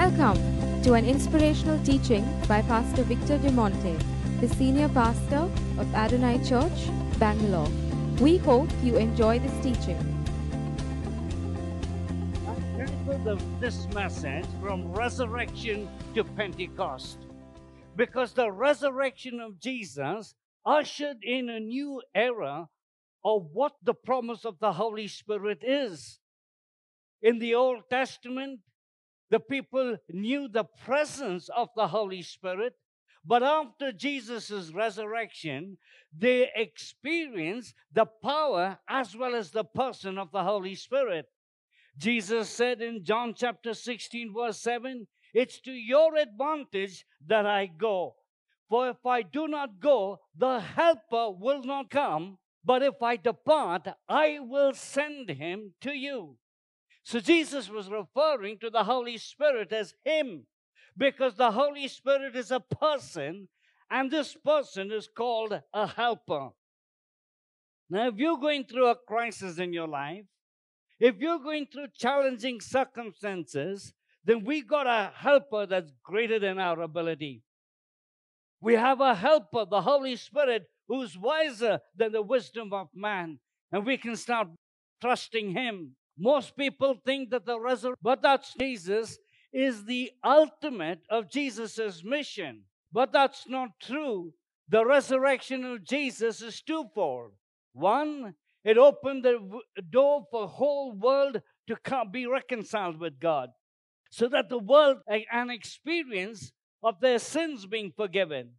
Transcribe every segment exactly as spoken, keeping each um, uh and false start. Welcome to an inspirational teaching by Pastor Victor DeMonte, the Senior Pastor of Adonai Church, Bangalore. We hope you enjoy this teaching. I'm thankful for this message from Resurrection to Pentecost, because the resurrection of Jesus ushered in a new era of what the promise of the Holy Spirit is. In the Old Testament, the people knew the presence of the Holy Spirit, but after Jesus' resurrection, they experienced the power as well as the person of the Holy Spirit. Jesus said in John chapter sixteen, verse seven, "It's to your advantage that I go. For if I do not go, the Helper will not come. But if I depart, I will send him to you." So Jesus was referring to the Holy Spirit as him, because the Holy Spirit is a person, and this person is called a helper. Now, if you're going through a crisis in your life, if you're going through challenging circumstances, then we got a helper that's greater than our ability. We have a helper, the Holy Spirit, who's wiser than the wisdom of man, and we can start trusting him. Most people think that the resurrection, but that's Jesus, is the ultimate of Jesus' mission. But that's not true. The resurrection of Jesus is twofold. One, it opened the door for the whole world to come, be reconciled with God, so that the world had an experience of their sins being forgiven.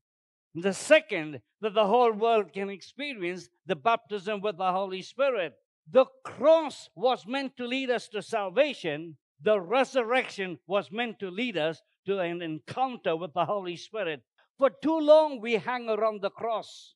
The second, that the whole world can experience the baptism with the Holy Spirit. The cross was meant to lead us to salvation. The resurrection was meant to lead us to an encounter with the Holy Spirit. For too long, we hang around the cross.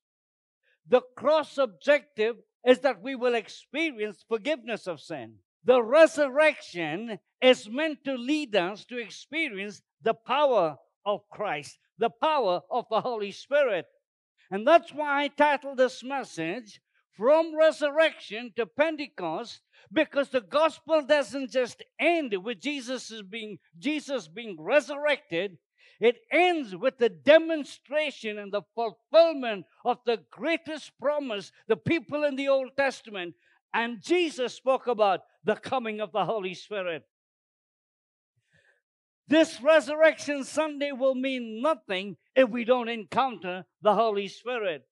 The cross objective is that we will experience forgiveness of sin. The resurrection is meant to lead us to experience the power of Christ, the power of the Holy Spirit. And that's why I titled this message, "From Resurrection to Pentecost," because the gospel doesn't just end with Jesus being, Jesus being resurrected. It ends with the demonstration and the fulfillment of the greatest promise the people in the Old Testament and Jesus spoke about, the coming of the Holy Spirit. This Resurrection Sunday will mean nothing if we don't encounter the Holy Spirit.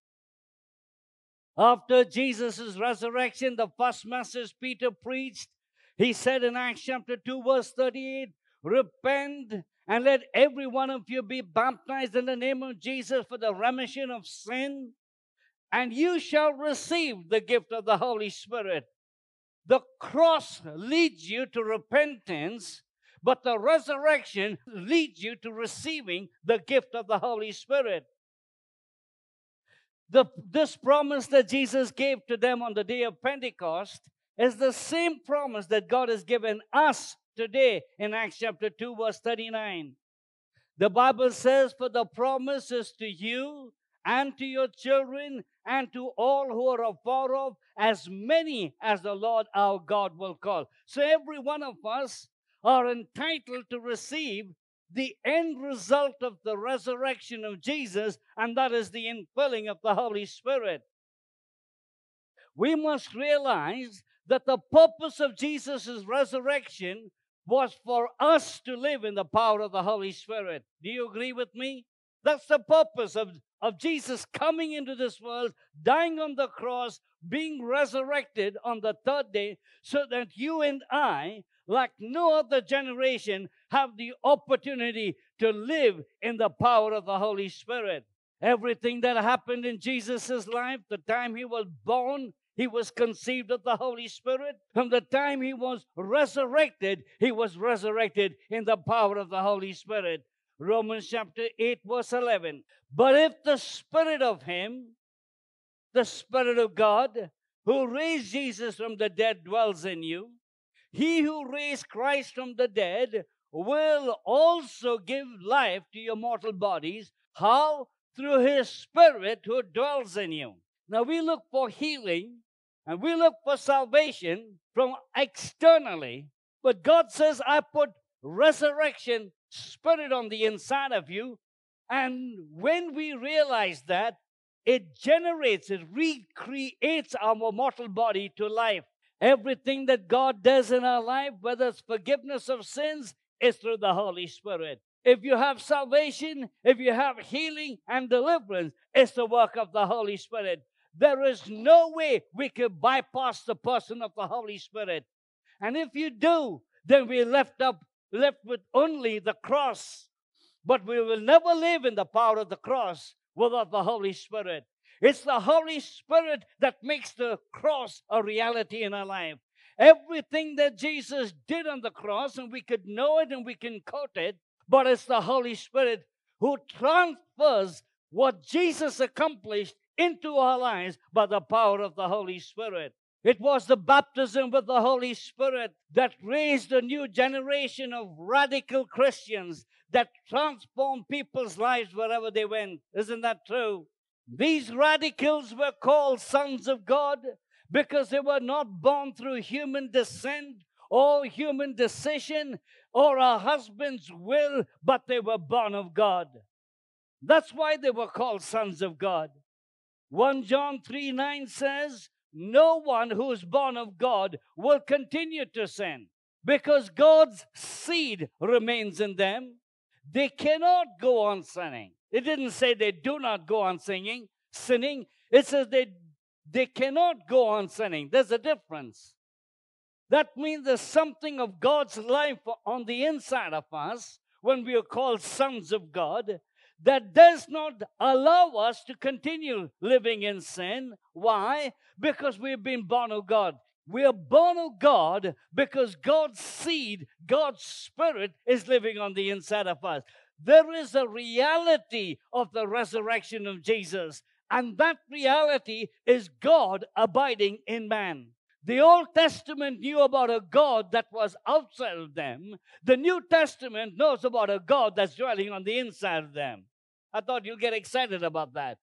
After Jesus' resurrection, the first message Peter preached, he said in Acts chapter two, verse thirty-eight, "Repent and let every one of you be baptized in the name of Jesus for the remission of sin, and you shall receive the gift of the Holy Spirit." The cross leads you to repentance, but the resurrection leads you to receiving the gift of the Holy Spirit. The, this promise that Jesus gave to them on the day of Pentecost is the same promise that God has given us today in Acts chapter two, verse thirty-nine. The Bible says, "For the promise is to you and to your children and to all who are afar off, as many as the Lord our God will call." So every one of us are entitled to receive the end result of the resurrection of Jesus, and that is the infilling of the Holy Spirit. We must realize that the purpose of Jesus' resurrection was for us to live in the power of the Holy Spirit. Do you agree with me? That's the purpose of, of Jesus coming into this world, dying on the cross, being resurrected on the third day, so that you and I, like no other generation, have the opportunity to live in the power of the Holy Spirit. Everything that happened in Jesus' life, the time he was born, he was conceived of the Holy Spirit. From the time he was resurrected, he was resurrected in the power of the Holy Spirit. Romans chapter eight, verse eleven. "But if the Spirit of him, the Spirit of God, who raised Jesus from the dead dwells in you, he who raised Christ from the dead will also give life to your mortal bodies." How? Through his Spirit who dwells in you. Now, we look for healing and we look for salvation from externally, but God says, "I put resurrection Spirit on the inside of you. And when we realize that, it generates, it recreates our mortal body to life. Everything that God does in our life, whether it's forgiveness of sins, is through the Holy Spirit. If you have salvation, if you have healing and deliverance, it's the work of the Holy Spirit. There is no way we could bypass the person of the Holy Spirit. And if you do, then we're left up, left with only the cross. But we will never live in the power of the cross without the Holy Spirit. It's the Holy Spirit that makes the cross a reality in our life. Everything that Jesus did on the cross, and we could know it and we can quote it, but it's the Holy Spirit who transfers what Jesus accomplished into our lives by the power of the Holy Spirit. It was the baptism with the Holy Spirit that raised a new generation of radical Christians that transformed people's lives wherever they went. Isn't that true? These radicals were called sons of God because they were not born through human descent or human decision or a husband's will, but they were born of God. That's why they were called sons of God. First John three nine says, no one who is born of God will continue to sin because God's seed remains in them. They cannot go on sinning. It didn't say they do not go on sinning. Sinning. It says they, they cannot go on sinning. There's a difference. That means there's something of God's life on the inside of us when we are called sons of God that does not allow us to continue living in sin. Why? Because we've been born of God. We are born of God because God's seed, God's Spirit is living on the inside of us. There is a reality of the resurrection of Jesus, and that reality is God abiding in man. The Old Testament knew about a God that was outside of them. The New Testament knows about a God that's dwelling on the inside of them. I thought you'd get excited about that.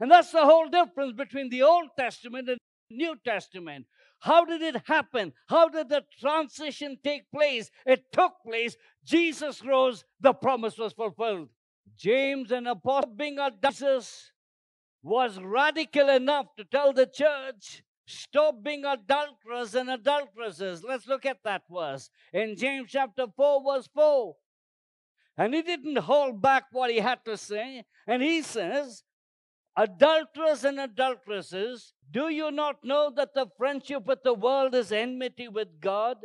And that's the whole difference between the Old Testament and the New Testament. How did it happen? How did the transition take place? It took place. Jesus rose. The promise was fulfilled. James, an apostle being audacious, was radical enough to tell the church, stop being adulterers and adulteresses. Let's look at that verse. In James chapter four, verse four. And he didn't hold back what he had to say. And he says, adulterers and adulteresses, do you not know that the friendship with the world is enmity with God?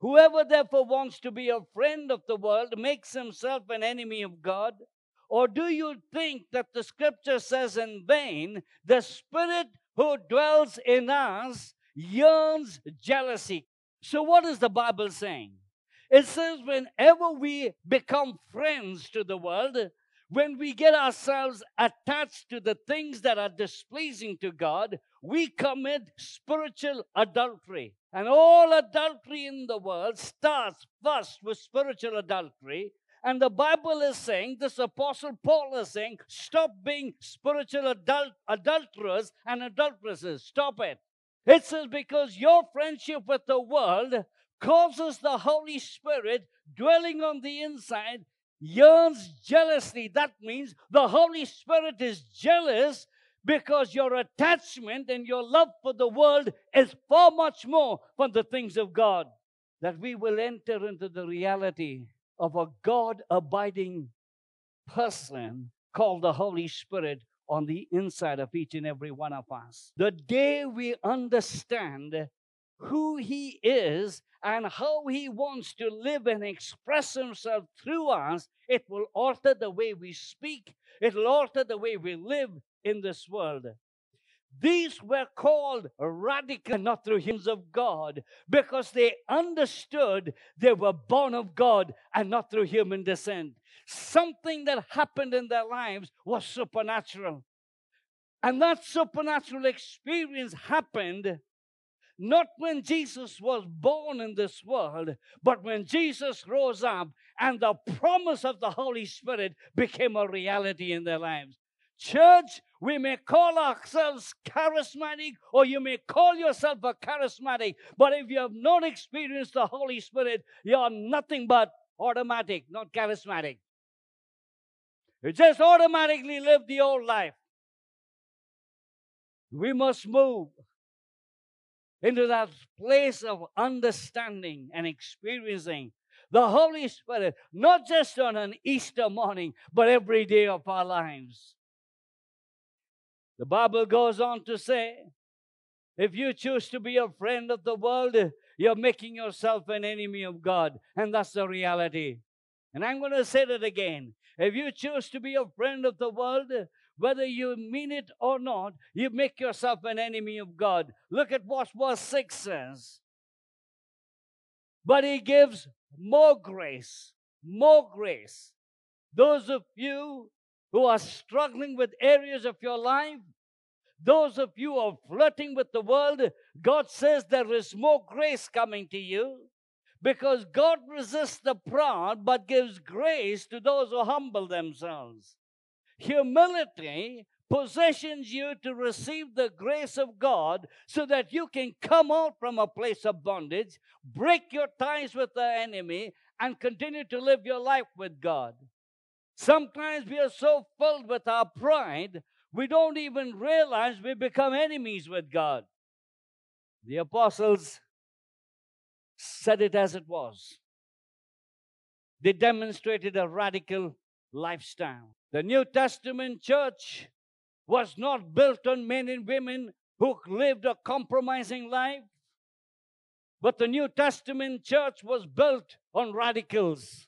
Whoever therefore wants to be a friend of the world makes himself an enemy of God. Or do you think that the scripture says in vain, the Spirit who dwells in us yearns jealousy? So what is the Bible saying? It says whenever we become friends to the world, when we get ourselves attached to the things that are displeasing to God, we commit spiritual adultery. And all adultery in the world starts first with spiritual adultery. And the Bible is saying, this Apostle Paul is saying, stop being spiritual adult adulterers and adulteresses. Stop it. It says because your friendship with the world causes the Holy Spirit dwelling on the inside yearns jealously. That means the Holy Spirit is jealous because your attachment and your love for the world is far much more from the things of God. That we will enter into the reality of a God-abiding person called the Holy Spirit on the inside of each and every one of us. The day we understand who He is and how He wants to live and express Himself through us, it will alter the way we speak. It will alter the way we live in this world. These were called radical, not through hymns of God, because they understood they were born of God and not through human descent. Something that happened in their lives was supernatural. And that supernatural experience happened not when Jesus was born in this world, but when Jesus rose up and the promise of the Holy Spirit became a reality in their lives. Church, we may call ourselves charismatic, or you may call yourself a charismatic, but if you have not experienced the Holy Spirit, you are nothing but automatic, not charismatic. You just automatically live the old life. We must move into that place of understanding and experiencing the Holy Spirit, not just on an Easter morning, but every day of our lives. The Bible goes on to say, if you choose to be a friend of the world, you're making yourself an enemy of God. And that's the reality. And I'm going to say that again. If you choose to be a friend of the world, whether you mean it or not, you make yourself an enemy of God. Look at what verse six says. But he gives more grace, more grace. Those of you who are struggling with areas of your life, those of you who are flirting with the world, God says there is more grace coming to you, because God resists the proud but gives grace to those who humble themselves. Humility positions you to receive the grace of God so that you can come out from a place of bondage, break your ties with the enemy, and continue to live your life with God. Sometimes we are so filled with our pride, we don't even realize we become enemies with God. The apostles said it as it was. They demonstrated a radical lifestyle. The New Testament church was not built on men and women who lived a compromising life, but the New Testament church was built on radicals.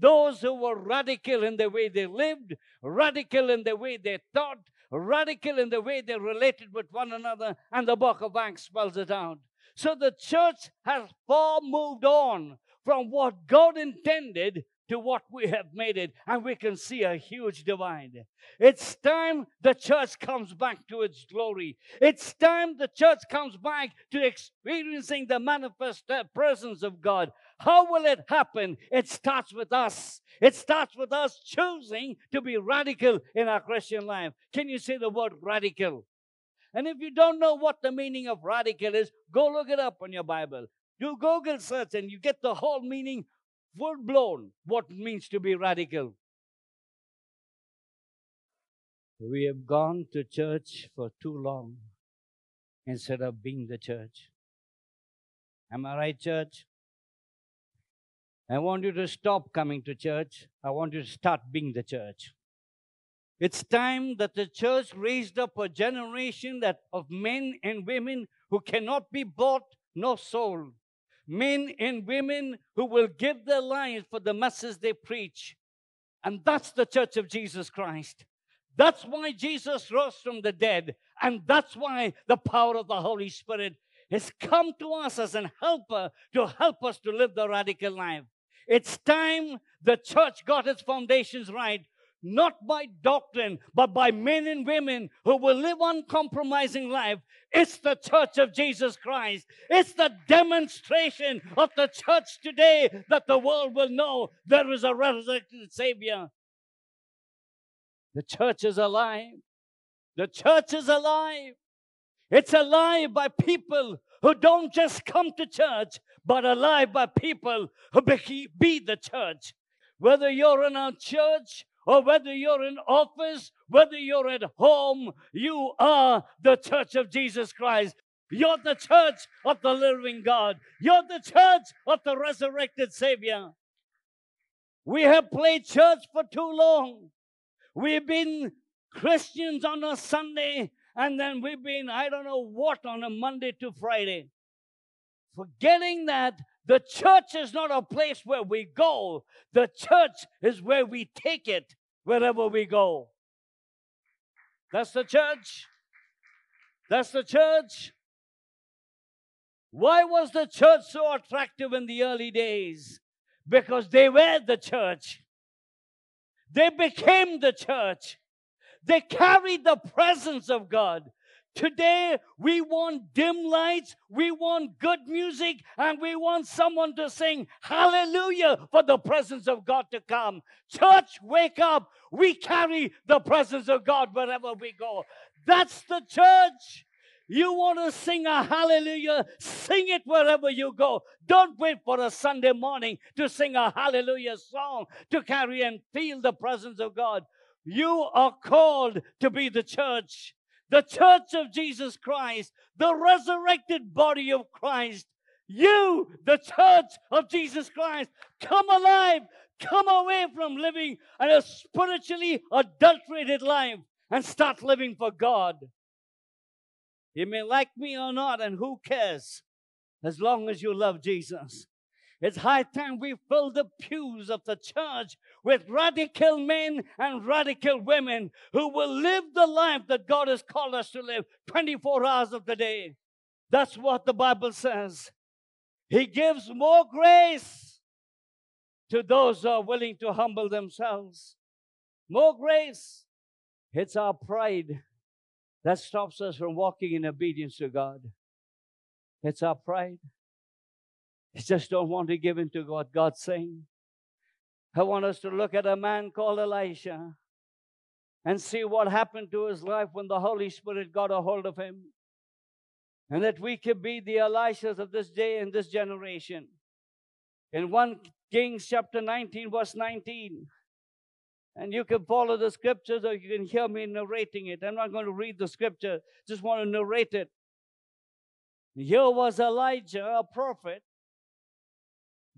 Those who were radical in the way they lived, radical in the way they thought, radical in the way they related with one another, and the book of Acts spells it out. So the church has far moved on from what God intended to what we have made it, and we can see a huge divide. It's time the church comes back to its glory. It's time the church comes back to experiencing the manifest presence of God. How will it happen? It starts with us. It starts with us choosing to be radical in our Christian life. Can you say the word radical? And if you don't know what the meaning of radical is, go look it up on your Bible. Do Google search and you get the whole meaning, full-blown, what it means to be radical. We have gone to church for too long instead of being the church. Am I right, church? I want you to stop coming to church. I want you to start being the church. It's time that the church raised up a generation that of men and women who cannot be bought nor sold. Men and women who will give their lives for the message they preach. And that's the church of Jesus Christ. That's why Jesus rose from the dead. And that's why the power of the Holy Spirit has come to us as an helper to help us to live the radical life. It's time the church got its foundations right, not by doctrine, but by men and women who will live uncompromising life. It's the church of Jesus Christ. It's the demonstration of the church today that the world will know there is a resurrected Savior. The church is alive. The church is alive. It's alive by people who don't just come to church, but alive by people who be, be the church. Whether you're in a church, or whether you're in office, whether you're at home, you are the church of Jesus Christ. You're the church of the living God. You're the church of the resurrected Savior. We have played church for too long. We've been Christians on a Sunday, and then we've been, I don't know what, on a Monday to Friday. Forgetting that the church is not a place where we go. The church is where we take it wherever we go. That's the church. That's the church. Why was the church so attractive in the early days? Because they were the church. They became the church. They carried the presence of God. Today, we want dim lights, we want good music, and we want someone to sing hallelujah for the presence of God to come. Church, wake up. We carry the presence of God wherever we go. That's the church. You want to sing a hallelujah? Sing it wherever you go. Don't wait for a Sunday morning to sing a hallelujah song to carry and feel the presence of God. You are called to be the church, the church of Jesus Christ, the resurrected body of Christ. You, the church of Jesus Christ, come alive, come away from living a spiritually adulterated life and start living for God. You may like me or not, and who cares, as long as you love Jesus. It's high time we fill the pews of the church with radical men and radical women who will live the life that God has called us to live twenty-four hours of the day. That's what the Bible says. He gives more grace to those who are willing to humble themselves. More grace. It's our pride that stops us from walking in obedience to God. It's our pride. I just don't want to give in to what God's saying. I want us to look at a man called Elisha and see what happened to his life when the Holy Spirit got a hold of him. And that we could be the Elishas of this day and this generation. In First Kings chapter nineteen, verse nineteen, and you can follow the scriptures or you can hear me narrating it. I'm not going to read the scripture, just want to narrate it. Here was Elijah, a prophet,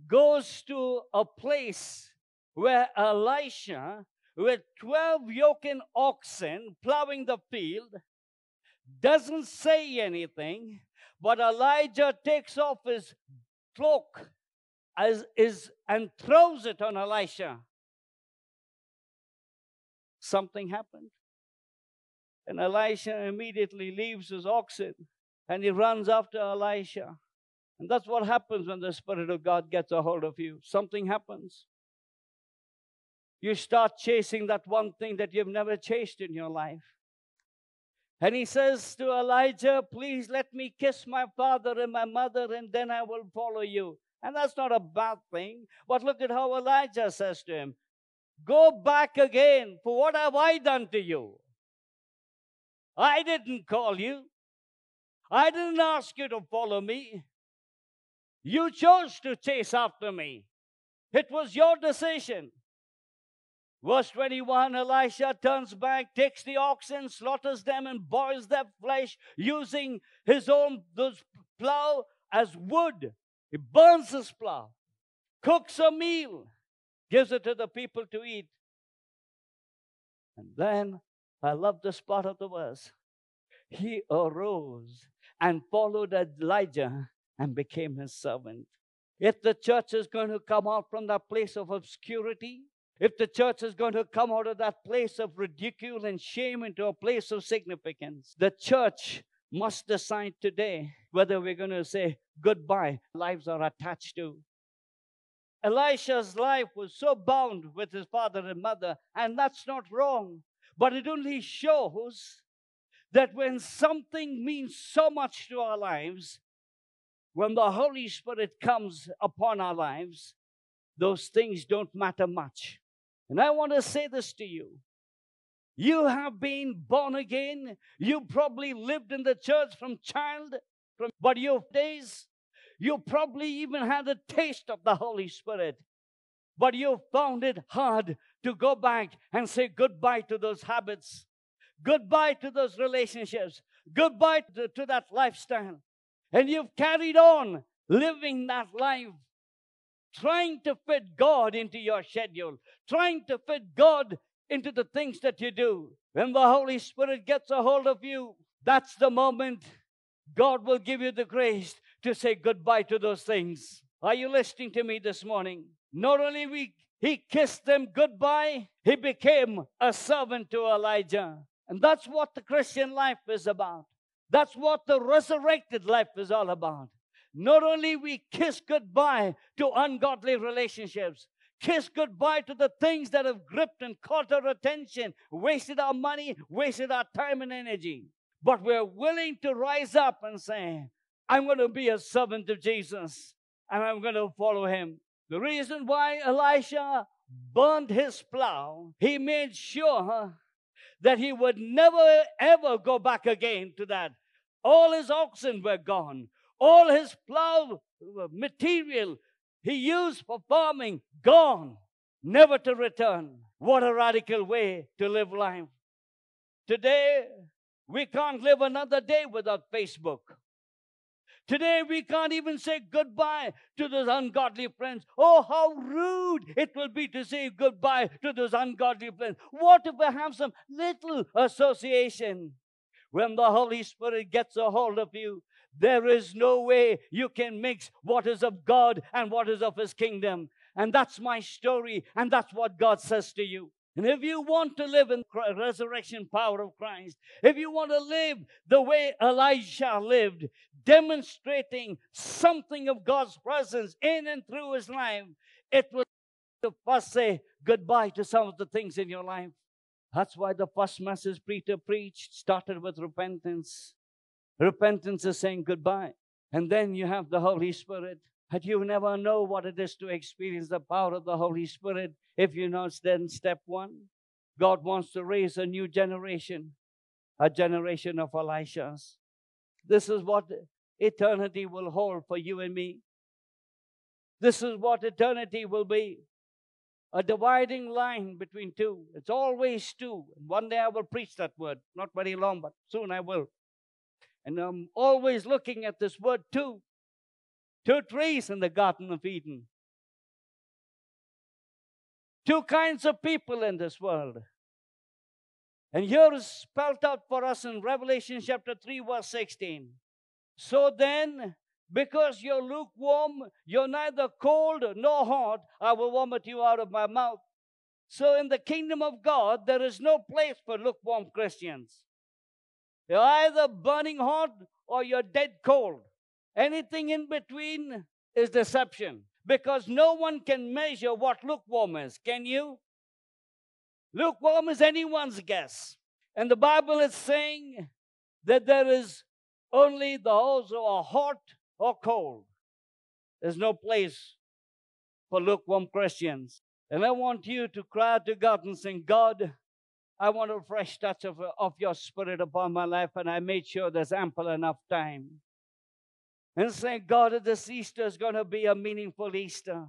goes to a place where Elisha, with twelve yoken oxen plowing the field, doesn't say anything, but Elijah takes off his cloak as is and throws it on Elisha. Something happened. And Elisha immediately leaves his oxen and he runs after Elisha. And that's what happens when the Spirit of God gets a hold of you. Something happens. You start chasing that one thing that you've never chased in your life. And he says to Elijah, please let me kiss my father and my mother and then I will follow you. And that's not a bad thing. But look at how Elijah says to him, go back again, for what have I done to you? I didn't call you. I didn't ask you to follow me. You chose to chase after me. It was your decision. Verse twenty-one, Elisha turns back, takes the oxen, slaughters them, and boils their flesh using his own those plow as wood. He burns his plow, cooks a meal, gives it to the people to eat. And then, I love this part of the verse. He arose and followed Elijah and became his servant. If the church is going to come out from that place of obscurity, if the church is going to come out of that place of ridicule and shame into a place of significance, the church must decide today whether we're going to say goodbye. Lives are attached to. Elisha's life was so bound with his father and mother, and that's not wrong. But it only shows that when something means so much to our lives, when the Holy Spirit comes upon our lives, those things don't matter much. And I want to say this to you. You have been born again. You probably lived in the church from child, from but your days. You probably even had a taste of the Holy Spirit. But you found it hard to go back and say goodbye to those habits. Goodbye to those relationships. Goodbye to, to that lifestyle. And you've carried on living that life, trying to fit God into your schedule, trying to fit God into the things that you do. When the Holy Spirit gets a hold of you, that's the moment God will give you the grace to say goodbye to those things. Are you listening to me this morning? Not only we, he kissed them goodbye, he became a servant to Elijah. And that's what the Christian life is about. That's what the resurrected life is all about. Not only we kiss goodbye to ungodly relationships, kiss goodbye to the things that have gripped and caught our attention, wasted our money, wasted our time and energy, but we're willing to rise up and say, I'm going to be a servant of Jesus and I'm going to follow him. The reason why Elisha burned his plow, he made sure that he would never ever go back again to that. All his oxen were gone. All his plow material he used for farming, gone, never to return. What a radical way to live life. Today, we can't live another day without Facebook. Today, we can't even say goodbye to those ungodly friends. Oh, how rude it will be to say goodbye to those ungodly friends. What if we have some little association? When the Holy Spirit gets a hold of you, there is no way you can mix what is of God and what is of His kingdom. And that's my story, and that's what God says to you. And if you want to live in the resurrection power of Christ, if you want to live the way Elijah lived, demonstrating something of God's presence in and through his life, it will first say goodbye to some of the things in your life. That's why the first message Peter preached started with repentance. Repentance is saying goodbye. And then you have the Holy Spirit. But you never know what it is to experience the power of the Holy Spirit if you not then step one. God wants to raise a new generation, a generation of Elishas. This is what eternity will hold for you and me. This is what eternity will be. A dividing line between two. It's always two. One day I will preach that word. Not very long, but soon I will. And I'm always looking at this word two. Two trees in the Garden of Eden. Two kinds of people in this world. And here is spelled out for us in Revelation chapter three, verse sixteen. So then, because you're lukewarm, you're neither cold nor hot, I will vomit you out of my mouth. So in the kingdom of God, there is no place for lukewarm Christians. You're either burning hot or you're dead cold. Anything in between is deception, because no one can measure what lukewarm is. Can you? Lukewarm is anyone's guess. And the Bible is saying that there is only those who are hot or cold. There's no place for lukewarm Christians. And I want you to cry out to God and sing, God, I want a fresh touch of, of your spirit upon my life, and I made sure there's ample enough time. And saying, God, this Easter is going to be a meaningful Easter.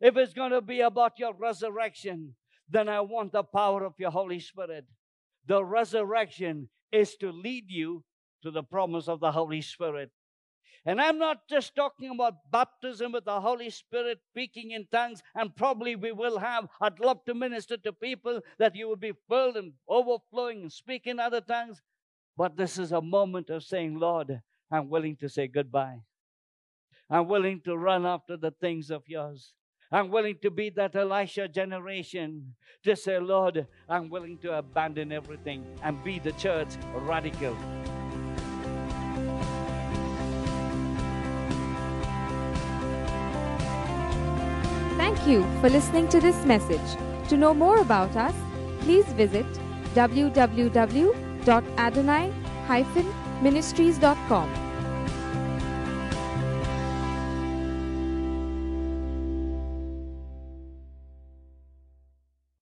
If it's going to be about your resurrection, then I want the power of your Holy Spirit. The resurrection is to lead you to the promise of the Holy Spirit. And I'm not just talking about baptism with the Holy Spirit, speaking in tongues, and probably we will have. I'd love to minister to people that you will be filled and overflowing and speak in other tongues. But this is a moment of saying, Lord, I'm willing to say goodbye. I'm willing to run after the things of yours. I'm willing to be that Elisha generation to say, Lord, I'm willing to abandon everything and be the church radical. Thank you for listening to this message. To know more about us, please visit w w w dot adonai dash ministries dot com.